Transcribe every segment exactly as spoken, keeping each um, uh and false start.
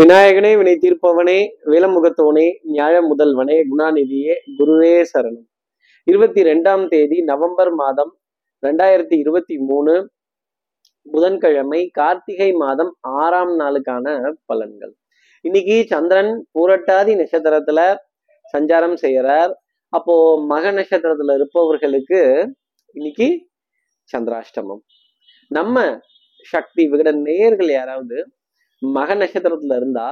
விநாயகனே வினை தீர்ப்பவனே வேலமுகத்தவனே ஞாழ முதல்வனே குணாநிதியே குருவே சரணம். இருபத்தி ரெண்டாம் தேதி நவம்பர் மாதம் ரெண்டாயிரத்தி இருபத்தி மூணு புதன்கிழமை கார்த்திகை மாதம் ஆறாம் நாளுக்கான பலன்கள். இன்னைக்கு சந்திரன் பூரட்டாதி நட்சத்திரத்துல சஞ்சாரம் செய்யறார். அப்போ மக நட்சத்திரத்துல இருப்பவர்களுக்கு இன்னைக்கு சந்திராஷ்டமம். நம்ம சக்தி விகட நேயர்கள் யாராவது மக நட்சத்திரத்துல இருந்தா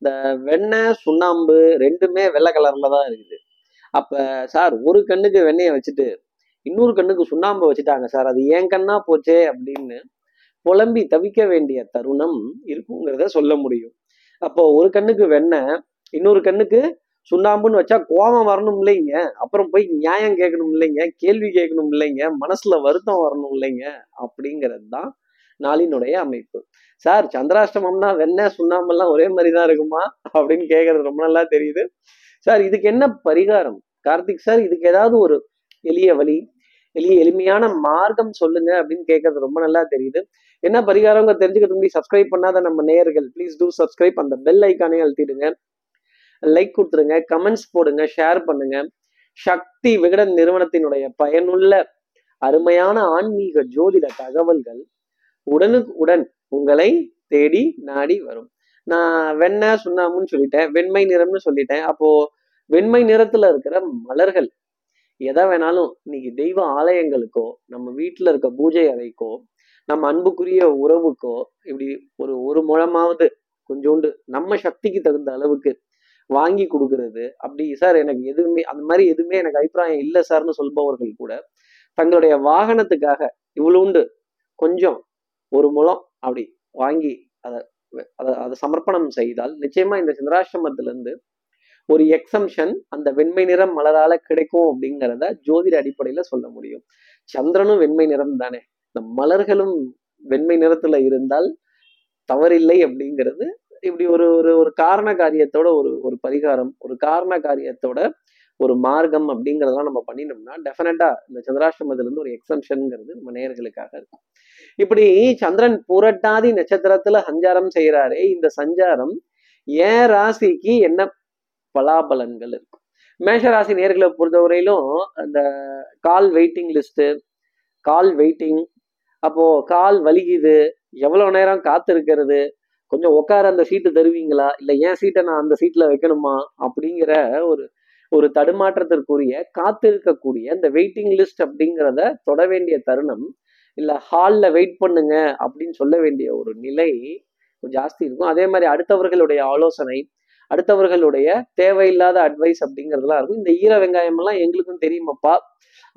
இந்த வெண்ணெய் சுண்ணாம்பு ரெண்டுமே வெள்ளை கலர்ல தான் இருக்குது. அப்ப சார், ஒரு கண்ணுக்கு வெண்ணெயை வச்சுட்டு இன்னொரு கண்ணுக்கு சுண்ணாம்பு வச்சுட்டாங்க சார், அது ஏன் கண்ணா போச்சே அப்படின்னு புலம்பி தவிக்க வேண்டிய தருணம் இருக்குங்கிறத சொல்ல முடியும். அப்போ ஒரு கண்ணுக்கு வெண்ணெய் இன்னொரு கண்ணுக்கு சுண்ணாம்புன்னு வச்சா கோபம் வரணும் இல்லைங்க, அப்புறம் போய் நியாயம் கேட்கணும் இல்லைங்க, கேள்வி கேட்கணும் இல்லைங்க, மனசுல வருத்தம் வரணும் இல்லைங்க. அப்படிங்கிறது தான் நாளினுடைய அமைப்பு. சார், சந்திராஷ்டமம்னா வெண்ணெய் சுண்ணாம்பெல்லாம் ஒரே மாதிரி தான் இருக்குமா அப்படின்னு கேட்கறது ரொம்ப நல்லா தெரியுது. சார், இதுக்கு என்ன பரிகாரம் கார்த்திக் சார், இதுக்கு ஏதாவது ஒரு எளிய வழி எளிய எளிமையான மார்க்கம் சொல்லுங்க அப்படின்னு கேட்கறது ரொம்ப நல்லா தெரியுது. என்ன பரிகாரம் தெரிஞ்சுக்கிறது முடியும். சப்ஸ்கிரைப் பண்ணாத நம்ம நேயர்கள் பிளீஸ் டூ சப்ஸ்கிரைப், அந்த பெல் ஐக்கானே அழுத்திடுங்க, லைக் கொடுத்துருங்க, கமெண்ட்ஸ் போடுங்க, ஷேர் பண்ணுங்க. சக்தி விகடன் நிறுவனத்தினுடைய பயனுள்ள அருமையான ஆன்மீக ஜோதிட தகவல்கள் உடனுக்கு உடன் உங்களை தேடி நாடி வரும். நான் வெண்ணெய் சுண்ணாமுன்னு சொல்லிட்டேன், வெண்மை நிறம்னு சொல்லிட்டேன். அப்போ வெண்மை நிறத்துல இருக்கிற மலர்கள் எதை வேணாலும் இன்னைக்கு தெய்வ ஆலயங்களுக்கோ நம்ம வீட்டுல இருக்க பூஜை அறைக்கோ நம்ம அன்புக்குரிய உறவுக்கோ இப்படி ஒரு ஒரு முழமாவது கொஞ்சோண்டு நம்ம சக்திக்கு தகுந்த அளவுக்கு வாங்கி கொடுக்கறது. அப்படி சார் எனக்கு எதுவுமே அந்த மாதிரி எதுவுமே எனக்கு அபிப்பிராயம் இல்லை சார்னு சொல்பவர்கள் கூட தங்களுடைய வாகனத்துக்காக இவ்வளோண்டு கொஞ்சம் ஒரு முழம் அப்படி வாங்கி அதை அதை சமர்ப்பணம் செய்தால் நிச்சயமா இந்த சந்திராஷ்டமத்திலிருந்து ஒரு எக்ஸம்ஷன் அந்த வெண்மை நிறம் மலரால கிடைக்கும் அப்படிங்கிறத ஜோதிட அடிப்படையில சொல்ல முடியும். சந்திரனும் வெண்மை நிறம் தானே, இந்த மலர்களும் வெண்மை நிறத்துல இருந்தால் தவறில்லை அப்படிங்கிறது. இப்படி ஒரு ஒரு ஒரு காரண காரியத்தோட ஒரு ஒரு பரிகாரம், ஒரு காரண காரியத்தோட ஒரு மார்க்கம் அப்படிங்கிறதெல்லாம் நம்ம பண்ணினோம்னா டெஃபினட்டா இந்த சந்திராஷ்டமத்திலிருந்து ஒரு எக்ஸம்ஷன்ங்கிறது நம்ம நேயர்களுக்காக இருக்கும். இப்படி சந்திரன் புரட்டாதி நட்சத்திரத்துல சஞ்சாரம் செய்யறாரே, இந்த சஞ்சாரம் ஏன் ராசிக்கு என்ன பலாபலன்கள் இருக்கும்? மேஷராசி நேயர்களை பொறுத்தவரையிலும் அந்த call waiting list, call waiting, அப்போ கால் வலிக்குது, எவ்வளவு நேரம் காத்து இருக்கிறது, கொஞ்சம் உட்கார அந்த சீட்டு தருவீங்களா, இல்லை ஏன் சீட்டை நான் அந்த சீட்ல வைக்கணுமா அப்படிங்கிற ஒரு ஒரு தடுமாற்றத்திற்குரிய காத்திருக்கக்கூடிய இந்த வெயிட்டிங் லிஸ்ட் அப்படிங்கிறத தொட வேண்டிய தருணம், இல்லை ஹால்ல வெயிட் பண்ணுங்க அப்படின்னு சொல்ல வேண்டிய ஒரு நிலை ஜாஸ்தி இருக்கும். அதே மாதிரி அடுத்தவர்களுடைய ஆலோசனை, அடுத்தவர்களுடைய தேவையில்லாத அட்வைஸ் அப்படிங்கிறதுலாம் இருக்கும். இந்த ஈர வெங்காயம் எல்லாம் எங்களுக்கும் தெரியுமாப்பா,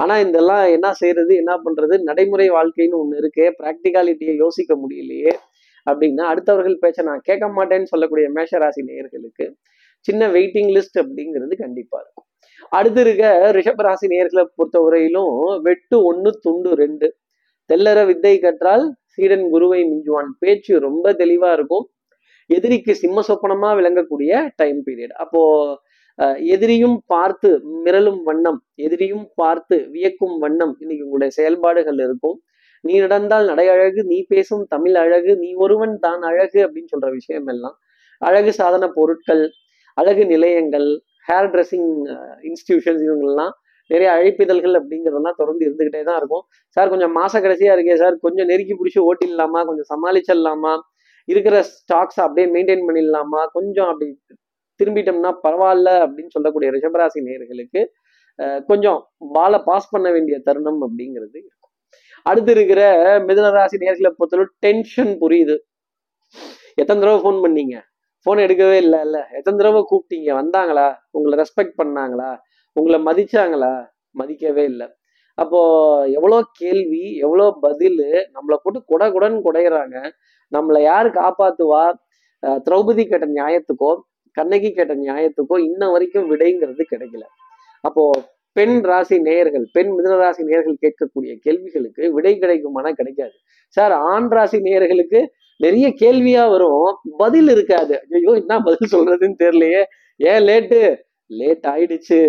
ஆனா இதெல்லாம் என்ன செய்யறது என்ன பண்றது, நடைமுறை வாழ்க்கைன்னு ஒண்ணு இருக்கு, பிராக்டிகாலிட்டியை யோசிக்க முடியலையே அப்படின்னா அடுத்தவர்கள் பேச்ச நான் கேட்க மாட்டேன்னு சொல்லக்கூடிய மேஷராசி நேயர்களுக்கு சின்ன வெயிட்டிங் லிஸ்ட் அப்படிங்கிறது கண்டிப்பா இருக்கும். அடுத்து இருக்க ரிஷபராசி நேயர்களை பொறுத்தவரையிலும் வெட்டு ஒண்ணு துண்டு ரெண்டு, தெல்லற வித்தை கற்றால் சீடன் குருவை மிஞ்சுவான் பேச்சு ரொம்ப தெளிவா இருக்கும். எதிரிக்கு சிம்ம சொப்பனமா விளங்கக்கூடிய டைம் பீரியட். அப்போ எதிரியும் பார்த்து மிரளும் வண்ணம், எதிரியும் பார்த்து வியக்கும் வண்ணம் இன்னைக்கு உங்களுடைய செயல்பாடுகள் இருக்கும். நீ நடந்தால் நடை அழகு, நீ பேசும் தமிழ் அழகு, நீ ஒருவன் தான் அழகு அப்படின்னு சொல்ற விஷயம் எல்லாம், அழகு சாதன பொருட்கள், அழகு நிலையங்கள், ஹேர் ட்ரெஸ்ஸிங் இன்ஸ்டிடியூஷன்ஸ், இவங்கெல்லாம் நிறைய அழைப்பிதழ்கள் அப்படிங்கிறதெல்லாம் தொடர்ந்து இருந்துகிட்டே தான் இருக்கும். சார் கொஞ்சம் மாச கடைசியா இருக்கே சார், கொஞ்சம் நெருக்கி பிடிச்சி ஓட்டிடலாமா, கொஞ்சம் சமாளிச்சிடலாமா, இருக்கிற ஸ்டாக்ஸ் அப்படியே மெயின்டைன் பண்ணிடலாமா, கொஞ்சம் அப்படி திரும்பிட்டோம்னா பரவாயில்ல அப்படின்னு சொல்லக்கூடிய ரிஷபராசி நேயர்களுக்கு கொஞ்சம் பாலை பாஸ் பண்ண வேண்டிய தருணம் அப்படிங்கிறது இருக்கும். அடுத்து இருக்கிற மிதுனராசி நேயர்களை பொறுத்தளவு டென்ஷன் புரியுது. எத்தனை தடவை ஃபோன் பண்ணீங்க, ஃபோன் எடுக்கவே இல்லை, இல்லை எத்தனை தடவை கூப்பிட்டீங்க, வந்தாங்களா, உங்களை ரெஸ்பெக்ட் பண்ணாங்களா, உங்களை மதிச்சாங்களா, மதிக்கவே இல்லை. அப்போ எவ்வளோ கேள்வி, எவ்வளோ பதில், நம்மளை போட்டு கொடை குடன் குடையிறாங்க. நம்மளை யாரு காப்பாத்துவா? திரௌபதி கேட்ட நியாயத்துக்கோ கண்ணகி கேட்ட நியாயத்துக்கோ இன்ன வரைக்கும் விடைங்கிறது கிடைக்கல. அப்போ பெண் ராசி நேயர்கள், பெண் மிதுனராசி நேயர்கள் கேட்கக்கூடிய கேள்விகளுக்கு விடை கிடைக்குமானா கிடைக்காது. சார் ஆண் ராசி நேயர்களுக்கு நிறைய கேள்வியா வரும், பதில் இருக்காது. ஐயோ என்ன பதில் சொல்றதுன்னு தெரியலையே, ஏன் லேட்டு, லேட் ஆயிடுச்சு,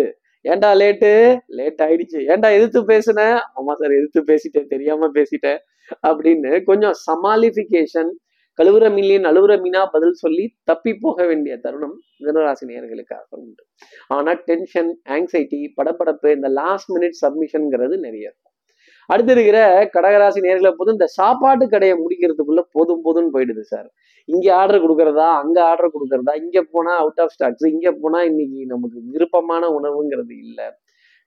ஏண்டா லேட்டு, லேட் ஆயிடுச்சு, ஏண்டா எதிர்த்து பேசுனேன், ஆமா சார் எதிர்த்து பேசிட்டேன், தெரியாம பேசிட்டேன் அப்படின்னு கொஞ்சம் சமாளிஃபிகேஷன், கழுவுற மீன் அழுவுற மீனா பதில் சொல்லி தப்பி போக வேண்டிய தருணம் மிதனராசி நேயர்களுக்காக உண்டு. ஆனா டென்ஷன், ஆங்ஸைட்டி, படப்படப்பு, இந்த லாஸ்ட் மினிட் சப்மிஷன்ங்கிறது நிறைய இருக்கும். அடுத்து இருக்கிற கடகராசி நேர்களை போதும் இந்த சாப்பாட்டு கடையை முடிக்கிறதுக்குள்ள போதும் போதும்னு போயிடுது சார். இங்க ஆர்டர் கொடுக்கறதா, அங்க ஆர்டர் கொடுக்கறதா, இங்க போனா அவுட் ஆஃப் ஸ்டாக்ஸ், இங்க போனா இன்னைக்கு நமக்கு விருப்பமான உணவுங்கிறது இல்லை,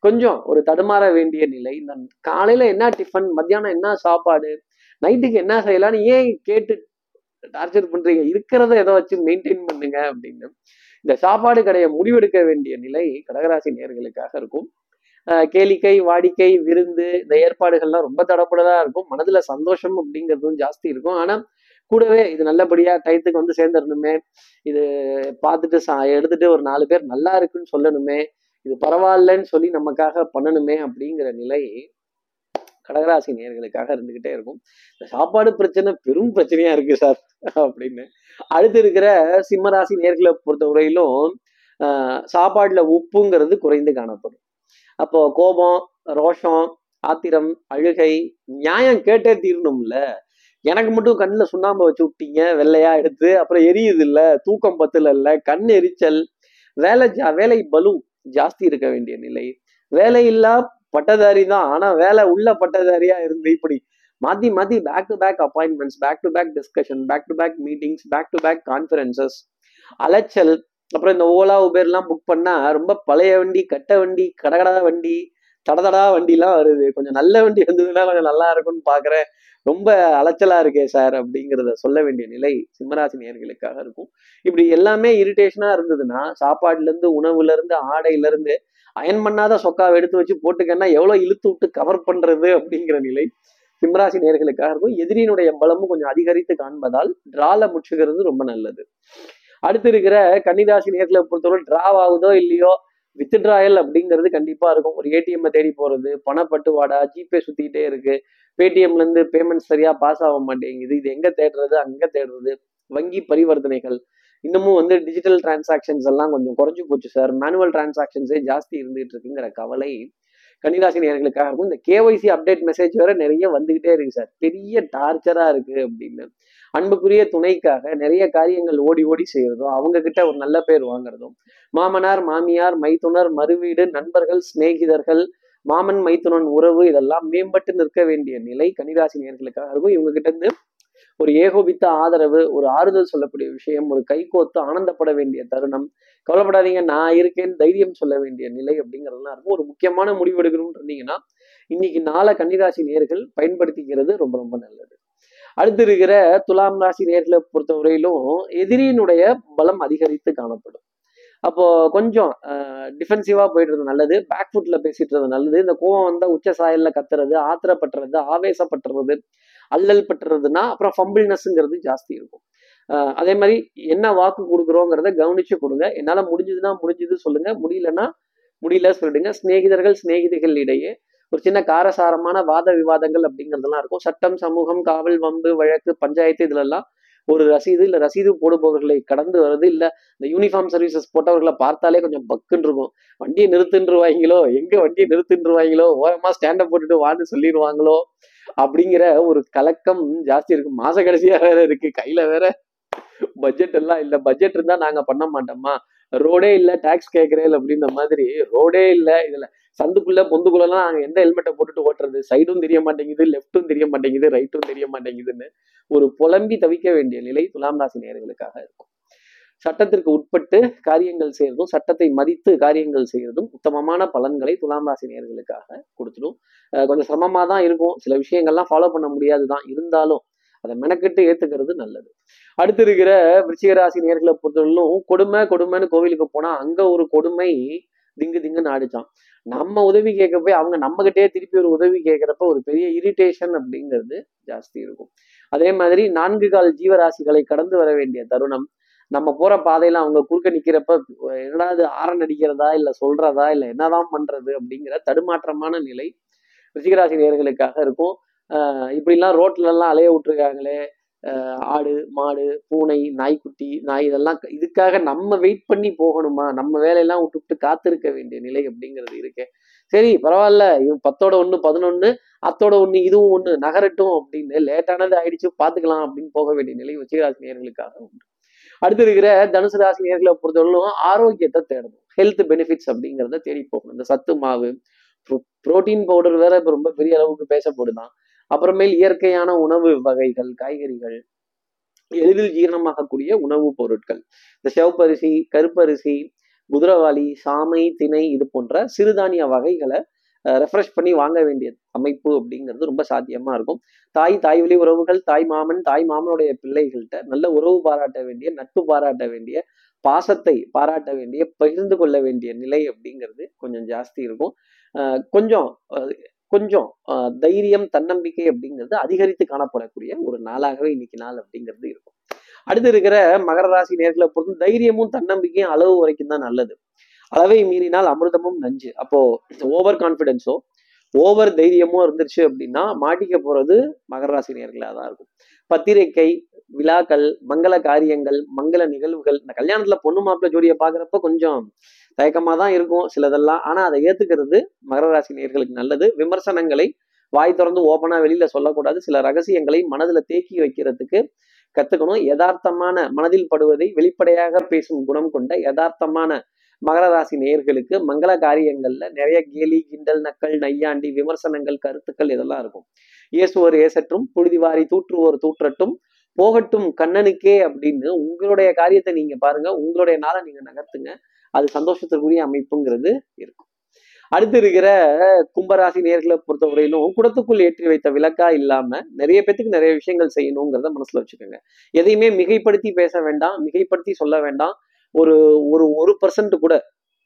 கொஞ்சம் ஒரு தடுமாற வேண்டிய நிலை. இந்த காலையில என்ன டிஃபன், மத்தியானம் என்ன சாப்பாடு, நைட்டுக்கு என்ன செய்யலாம்னு ஏன் கேட்டு டார்ச்சர் பண்றீங்க, இருக்கிறத ஏதோ வச்சு மெயின்டைன் பண்ணுங்க அப்படின்னு இந்த சாப்பாடு கடையை முடிவெடுக்க வேண்டிய நிலை கடகராசி நேர்களுக்காக இருக்கும். கேளிக்கை, வாடிக்கை, விருந்து, இந்த ஏற்பாடுகள்லாம் ரொம்ப தடப்படதா இருக்கும். மனதுல சந்தோஷம் அப்படிங்கிறதும் ஜாஸ்தி இருக்கும். ஆனா கூடவே இது நல்லபடியா டயத்துக்கு வந்து சேர்ந்துடணுமே, இது பார்த்துட்டு சா எடுத்துட்டு ஒரு நாலு பேர் நல்லா இருக்குன்னு சொல்லணுமே, இது பரவாயில்லன்னு சொல்லி நமக்காக பண்ணணுமே அப்படிங்கிற நிலை கடகராசி நேயர்களுக்காக இருந்துகிட்டே இருக்கும். இந்த சாப்பாடு பிரச்சனை பெரும் பிரச்சனையா இருக்கு சார் அப்படின்னு. அடுத்து இருக்கிற சிம்மராசி நேயர்களை பொறுத்த வரையிலும் ஆஹ் சாப்பாடுல உப்புங்கிறது குறைந்து காணப்படும். அப்போ கோபம், ரோஷம், ஆத்திரம், அழுகை, நியாயம் கேட்டே தீரணும்ல, எனக்கு மட்டும் கண்ணில் சுண்ணாம்பு வச்சு விட்டீங்க வெள்ளையா எடுத்து, அப்புறம் எரியுது இல்லை, தூக்கம் பத்துல இல்லை, கண் எரிச்சல், வேலை ஜா வேலை பலு ஜாஸ்தி இருக்க வேண்டிய நிலை. வேலையில்லா பட்டதாரி தான், ஆனா வேலை உள்ள பட்டதாரியா இருந்து இப்படி மாத்தி மாத்தி back to back appointments, back to back discussion, back to back meetings, back to back conferences, அலைச்சல். அப்புறம் இந்த ஓலா உபேர் எல்லாம் புக் பண்ணா ரொம்ப பழைய வண்டி, கட்ட வண்டி, கடகடா வண்டி, தடதடா வண்டி எல்லாம் வருது. கொஞ்சம் நல்ல வண்டி வந்ததுன்னா கொஞ்சம் நல்லா இருக்கும்னு பாக்குறேன், ரொம்ப அலைச்சலா இருக்கே சார் அப்படிங்கிறத சொல்ல வேண்டிய நிலை சிம்மராசி நேயர்களுக்காக இருக்கும். இப்படி எல்லாமே இரிட்டேஷனா இருந்ததுன்னா சாப்பாடுல இருந்து, உணவுல இருந்து, ஆடையில இருந்து, அயன் பண்ணாத சொக்காவை எடுத்து வச்சு போட்டுக்கன்னா எவ்வளவு இழுத்து விட்டு கவர் பண்றது அப்படிங்கிற நிலை சிம்மராசி நேயர்களுக்காக இருக்கும். எதிரியினுடைய பலமும் கொஞ்சம் அதிகரித்து காண்பதால் டிரால முச்சுகிறது ரொம்ப நல்லது. அடுத்து இருக்கிற கன்னிராசி நேயர்களை பொறுத்தவரை டிராவ் ஆகுதோ இல்லையோ வித்ட்ராயல் அப்படிங்கிறது கண்டிப்பா இருக்கும். ஒரு ஏடிஎம் தேடி போறது, பணப்பட்டுவாடா, ஜிபே சுத்திக்கிட்டே இருக்கு, பேடிஎம்ல இருந்து பேமெண்ட் சரியா பாஸ் ஆக மாட்டேங்குது, இது எங்க தேடுறது அங்க தேடுறது, வங்கி பரிவர்த்தனைகள் இன்னமும் வந்து டிஜிட்டல் டிரான்சாக்ஷன்ஸ் எல்லாம் கொஞ்சம் குறைஞ்சு போச்சு சார், மேனுவல் டிரான்சாக்ஷன்ஸே ஜாஸ்தி இருந்துகிட்டு இருக்குங்கிற கவலை கன்னிராசி நேயர்களுக்காக இருக்கும். இந்த கேஒய்சி அப்டேட் மெசேஜ் வேற நிறைய வந்துகிட்டே இருக்கு சார், பெரிய டார்ச்சரா இருக்கு அப்படின்னு. அன்புக்குரிய துணைக்காக நிறைய காரியங்கள் ஓடி ஓடி செய்யறதும், அவங்க கிட்ட ஒரு நல்ல பேர் வாங்குறதும், மாமனார், மாமியார், மைத்துனர், மறுவீடு, நண்பர்கள், சிநேகிதர்கள், மாமன் மைத்துனன் உறவு, இதெல்லாம் மேம்பட்டு நிற்க வேண்டிய நிலை கன்னிராசி நேயர்களுக்காக இருக்கும். இவங்க கிட்ட இருந்து ஒரு ஏகோபித்த ஆதரவு, ஒரு ஆறுதல் சொல்லக்கூடிய விஷயம், ஒரு கைகோத்து ஆனந்தப்பட வேண்டிய தருணம், கவலைப்படாதீங்க நான் இருக்கேன்னு தைரியம் சொல்ல வேண்டிய நிலை அப்படிங்கிறதுலாம் இருக்கும். ஒரு முக்கியமான முடிவு எடுக்கணும்னு இருந்தீங்கன்னா இன்னைக்கு நாளை கன்னிராசி நேயர்கள் பயன்படுத்திக்கிறது ரொம்ப ரொம்ப நல்லது. அடுத்து இருக்கிற துலாம் ராசி நேயர்களை பொறுத்த வரையிலும் எதிரியினுடைய பலம் அதிகரித்து காணப்படும். அப்போ கொஞ்சம் டிஃபென்சிவா போயிடுறது நல்லது, பேக் ஃபுட்ல பேசிட்டு நல்லது. இந்த கோவம் வந்தா உச்ச சாயல்ல கத்துறது, ஆத்திரப்பட்டுறது, ஆவேசப்பட்டுறது, அல்லல் பட்டுறதுன்னா அப்புறம் ஃபம்பிள்னஸ்ங்கிறது ஜாஸ்தி இருக்கும். ஆஹ் அதே மாதிரி என்ன வாக்கு கொடுக்குறோங்கிறத கவனிச்சு கொடுங்க. என்னால முடிஞ்சதுன்னா முடிஞ்சது சொல்லுங்க, முடியலன்னா முடியல சொல்லிடுங்க. சிநேகிதர்கள், சிநேகிதிகள் இடையே ஒரு சின்ன காரசாரமான வாத விவாதங்கள் அப்படிங்கிறதெல்லாம் இருக்கும். சட்டம், சமூகம், காவல், வம்பு, வழக்கு, பஞ்சாயத்து, இதுல எல்லாம் ஒரு ரசீது இல்லை ரசீது போடுபவர்களை கடந்து வருது. இல்லை இந்த யூனிஃபார்ம் சர்வீசஸ் போட்டவர்களை பார்த்தாலே கொஞ்சம் பக்குன்னு இருக்கும். வண்டியை நிறுத்துன்றுவாங்களோ, எங்க வண்டியை நிறுத்துன்றுவாங்களோ, ஓரமா ஸ்டாண்டப் போட்டுட்டு வான்னு சொல்லிடுவாங்களோ அப்படிங்கிற ஒரு கலக்கம் ஜாஸ்தி இருக்கு. மாச கடைசியா வேற இருக்கு, கையில வேற பட்ஜெட் எல்லாம் இல்லை, பட்ஜெட் இருந்தா நாங்க பண்ண மாட்டோமா, ரோடே இல்லை, டாக்ஸ் கேட்கிறேன் அப்படின்ற மாதிரி ரோடே இல்லை, இதுல சந்துக்குள்ள பொந்துக்குள்ளலாம் நாங்க எந்த ஹெல்மெட்டை போட்டுட்டு ஓட்டுறது, சைடும் தெரிய மாட்டேங்குது, லெஃப்டும் தெரிய மாட்டேங்குது, ரைட்டும் தெரிய மாட்டேங்குதுன்னு ஒரு புலம்பி தவிக்க வேண்டிய நிலை துலாம் ராசி நேயர்களுக்காக இருக்கும். சட்டத்திற்கு உட்பட்டு காரியங்கள் செய்யறதும், சட்டத்தை மதித்து காரியங்கள் செய்யறதும் உத்தமமான பலன்களை துலாம் ராசி நேயர்களுக்காக கொடுத்துடும். கொஞ்சம் சிரமமா தான் இருக்கும், சில விஷயங்கள்லாம் ஃபாலோ பண்ண முடியாதுதான், இருந்தாலும் அதை மெனக்கிட்டு ஏத்துக்கிறது நல்லது. அடுத்து இருக்கிற விருச்சிக ராசி நேயர்களை பொறுத்தவரையிலும் கொடுமை கொடுமைன்னு கோவிலுக்கு போனா அங்க ஒரு கொடுமை திங்கு திங்குன்னு ஆடிச்சான். நம்ம உதவி கேட்க போய் அவங்க நம்மகிட்டயே திருப்பி ஒரு உதவி கேட்கிறப்ப ஒரு பெரிய இரிட்டேஷன் அப்படிங்கிறது ஜாஸ்தி இருக்கும். அதே மாதிரி நான்கு கால் ஜீவராசிகளை கடந்து வர வேண்டிய தருணம், நம்ம போற பாதையில அவங்க குறுக்க நிக்கிறப்ப என்னடாது ஆரன் அடிக்கிறதா இல்ல சொல்றதா இல்ல என்னதான் பண்றது அப்படிங்கிற தடுமாற்றமான நிலை விருச்சிக ராசி நேயர்களுக்காக இருக்கும். ஆஹ் இப்படிலாம் ரோட்ல எல்லாம் அலைய விட்டுருக்காங்களே, ஆடு மாடு பூனை நாய்க்குட்டி நாய் இதெல்லாம் இதுக்காக நம்ம வெயிட் பண்ணி போகணுமா, நம்ம வேலையெல்லாம் விட்டுவிட்டு காத்திருக்க வேண்டிய நிலை அப்படிங்கிறது இருக்கேன். சரி பரவாயில்ல, இவன் பத்தோட ஒன்று பதினொன்று அத்தோட ஒன்று இதுவும் ஒன்று நகரட்டும் அப்படின்னு லேட்டானது ஆயிடுச்சு பார்த்துக்கலாம் அப்படின்னு போக வேண்டிய நிலை உச்சிராசி நேர்களுக்காக உண்டு. அடுத்து இருக்கிற தனுசு ராசி நேர்களை பொறுத்தவரைக்கும் ஆரோக்கியத்தை தேடணும், ஹெல்த் பெனிஃபிட்ஸ் அப்படிங்கிறத தேடி போகணும். இந்த சத்து மாவு புரோட்டீன் பவுடர் வேற இப்போ ரொம்ப பெரிய அளவுக்கு பேசப்படுதான். அப்புறமேல் இயற்கையான உணவு வகைகள், காய்கறிகள், எளிதில் ஜீரணமாகக்கூடிய உணவுப் பொருட்கள், இந்த சிவப்பரிசி, கருப்பரிசி, குதிரவாளி, சாமை, திணை இது போன்ற சிறுதானிய வகைகளை ரெஃப்ரெஷ் பண்ணி வாங்க வேண்டிய அமைப்பு அப்படிங்கிறது ரொம்ப சாத்தியமா இருக்கும். தாய் தாய் வழி உறவுகள், தாய் மாமன் தாய் மாமனுடைய பிள்ளைகள்கிட்ட நல்ல உறவு பாராட்ட வேண்டிய, நட்பு பாராட்ட வேண்டிய, பாசத்தை பாராட்ட வேண்டிய, பகிர்ந்து கொள்ள வேண்டிய நிலை அப்படிங்கிறது கொஞ்சம் ஜாஸ்தி இருக்கும். அஹ் கொஞ்சம் கொஞ்சம் தைரியம், தன்னம்பிக்கை அப்படிங்கிறது அதிகரித்து காணப்படக்கூடிய ஒரு நாளாகவே இன்னைக்கு நாள் அப்படிங்கிறது இருக்கும். அடுத்து இருக்கிற மகர ராசி நேர்களை பொறுத்து தைரியமும் தன்னம்பிக்கையும் அளவு வரைக்கும் தான் நல்லது. அளவை மீறினால் அமிர்தமும் நஞ்சு. அப்போ ஓவர் கான்ஃபிடென்ஸோ ஓவர் தைரியமோ இருந்துருச்சு அப்படின்னா மாட்டிக்க போறது மகர ராசி நேர்களாக தான் இருக்கும். பத்திரிக்கை விழாக்கள், மங்கள காரியங்கள், மங்கள நிகழ்வுகள், இந்த கல்யாணத்துல பொண்ணு மாப்பிள்ளை ஜோடியை பாக்குறப்ப கொஞ்சம் தயக்கமா தான் இருக்கும் சிலதெல்லாம். ஆனா அதை ஏத்துக்கிறது மகர ராசி நேர்களுக்கு நல்லது. விமர்சனங்களை வாய் திறந்து ஓப்பனா வெளியில சொல்லக்கூடாது. சில ரகசியங்களை மனதுல தேக்கி வைக்கிறதுக்கு கத்துக்கணும். யதார்த்தமான மனதில் படுவதை வெளிப்படையாக பேசும் குணம் கொண்ட யதார்த்தமான மகர ராசி நேயர்களுக்கு மங்கள காரியங்கள்ல நிறைய கேலி, கிண்டல், நக்கல், நையாண்டி, விமர்சனங்கள், கருத்துக்கள் இதெல்லாம் இருக்கும். ஏசுவோர் ஏசற்றும், புழுதிவாரி தூற்றுவோர் தூற்றட்டும், போகட்டும் கண்ணனுக்கே அப்படின்னு உங்களுடைய காரியத்தை நீங்க பாருங்க, உங்களுடைய நாளை நீங்க நகர்த்துங்க. அது சந்தோஷத்திற்குரிய அமைப்புங்கிறது இருக்கும். அடுத்து இருக்கிற கும்பராசி நேர்களை பொறுத்தவரையிலும் குடத்துக்குள் ஏற்றி வைத்த விளக்கா இல்லாம நிறைய பேத்துக்கு நிறைய விஷயங்கள் செய்யணுங்கிறத மனசுல வச்சுக்கோங்க. எதையுமே மிகைப்படுத்தி பேச வேண்டாம், மிகைப்படுத்தி சொல்ல வேண்டாம். ஒரு ஒரு ஒரு பர்சன்ட் கூட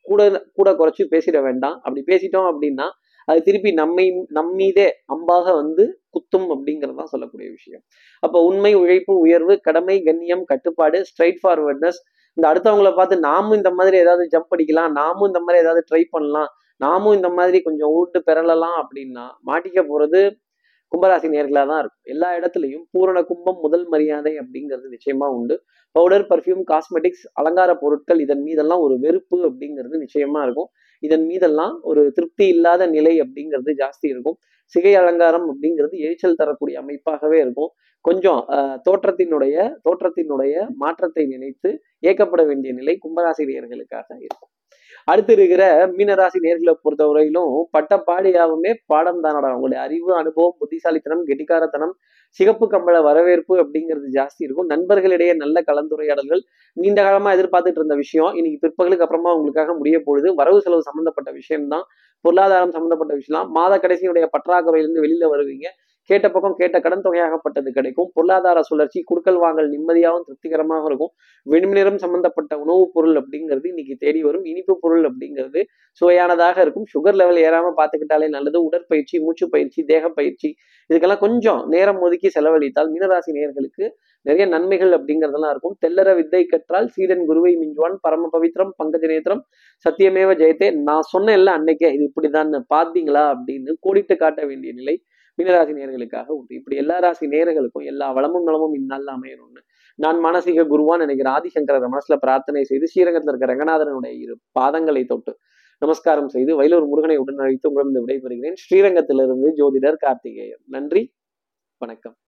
கூட கூட குறைச்சி பேசிட வேண்டாம். அப்படி பேசிட்டோம் அப்படின்னா அது திருப்பி நம்மை நம்மீதே அம்பாக வந்து குத்தும் அப்படிங்கிறதான் சொல்லக்கூடிய விஷயம். அப்போ உண்மை, உழைப்பு, உயர்வு, கடமை, கண்ணியம், கட்டுப்பாடு, ஸ்ட்ரைட் ஃபார்வர்ட்னஸ், இந்த அடுத்தவங்களை பார்த்து நாமும் இந்த மாதிரி ஏதாவது ஜம்ப் அடிக்கலாம், நாமும் இந்த மாதிரி ஏதாவது ட்ரை பண்ணலாம், நாமும் இந்த மாதிரி கொஞ்சம் ஊட்டு பெறலாம் அப்படின்னா மாட்டிக்க போறது கும்பராசி நேர்களாக தான் இருக்கும். எல்லா இடத்துலையும் பூரண கும்பம் முதல் மரியாதை அப்படிங்கிறது நிச்சயமா உண்டு. பவுடர், பர்ஃப்யூம், காஸ்மெட்டிக்ஸ், அலங்கார பொருட்கள் இதன் மீதெல்லாம் ஒரு வெறுப்பு அப்படிங்கிறது நிச்சயமா இருக்கும். இதன் மீதெல்லாம் ஒரு திருப்தி இல்லாத நிலை அப்படிங்கிறது ஜாஸ்தி இருக்கும். சிகை அலங்காரம் அப்படிங்கிறது எரிச்சல் தரக்கூடிய அமைப்பாகவே இருக்கும். கொஞ்சம் தோற்றத்தினுடைய தோற்றத்தினுடைய மாற்றத்தை நினைத்து ஏக்கப்பட வேண்டிய நிலை கும்பராசி நேயர்களுக்காக இருக்கும். அடுத்து இருக்கிற மீனராசி நேர்களை பொறுத்தவரையிலும் பட்ட பாடியாவுமே பாடம் தானடா. அவங்களுடைய அறிவு, அனுபவம், புத்திசாலித்தனம், கெட்டிக்காரத்தனம், சிகப்பு கம்பள வரவேற்பு அப்படிங்கிறது ஜாஸ்தி இருக்கும். நண்பர்களிடையே நல்ல கலந்துரையாடல்கள், நீண்ட காலமா எதிர்பார்த்துட்டு இருந்த விஷயம் இன்னைக்கு பிற்பகலுக்கு அப்புறமா உங்களுக்காக முடிய பொழுது. வரவு செலவு சம்பந்தப்பட்ட விஷயம்தான், பொருளாதாரம் சம்பந்தப்பட்ட விஷயம். மாத கடைசியினுடைய பற்றாக்குறையிலிருந்து வெளியில வருவீங்க. கேட்ட பக்கம் கேட்ட கடன் தொகையாகப்பட்டது கிடைக்கும். பொருளாதார சுழற்சி, குடுக்கல் வாங்கல் நிம்மதியாகவும் திருப்திகரமாக இருக்கும். வெண்ணிறம் சம்பந்தப்பட்ட உணவுப் பொருள் அப்படிங்கிறது இன்னைக்கு தேடி வரும். இனிப்பு பொருள் அப்படிங்கிறது சுவையானதாக இருக்கும். சுகர் லெவல் ஏறாம பார்த்துக்கிட்டாலே நல்லது. உடற்பயிற்சி, மூச்சு பயிற்சி, தேக பயிற்சி இதுக்கெல்லாம் கொஞ்சம் நேரம் ஒதுக்கி செலவழித்தால் மீனராசி நேயர்களுக்கு நிறைய நன்மைகள் அப்படிங்கிறதெல்லாம் இருக்கும். தெல்லற வித்தை கற்றால் சீடன் குருவை மிஞ்சுவான், பரம பவித்ரம் பங்கஜ நேத்திரம் சத்தியமேவ ஜெயத்தே. நான் சொன்ன எல்லாம் அன்னைக்கே இது இப்படிதான் பார்த்தீங்களா அப்படின்னு கோடிட்டு காட்ட வேண்டிய நிலை மீனராசி நேயர்களுக்காக உண்டு. இப்படி எல்லா ராசி நேயர்களுக்கும் எல்லா வளமும் நலமும் இந்நாளில் அமையணும்னு நான் மானசீக குருவான் நினைக்கிற ஆதிசங்கர மனசுல பிரார்த்தனை செய்து, ஸ்ரீரங்கத்தில் இருக்கிற ரங்கநாதனுடைய இரு பாதங்களை தொட்டு நமஸ்காரம் செய்து வயலூர் முருகனை உடனழைத்து உங்களிடம் விடைபெறுகிறேன். ஸ்ரீரங்கத்திலிருந்து ஜோதிடர் கார்த்திகேயன். நன்றி, வணக்கம்.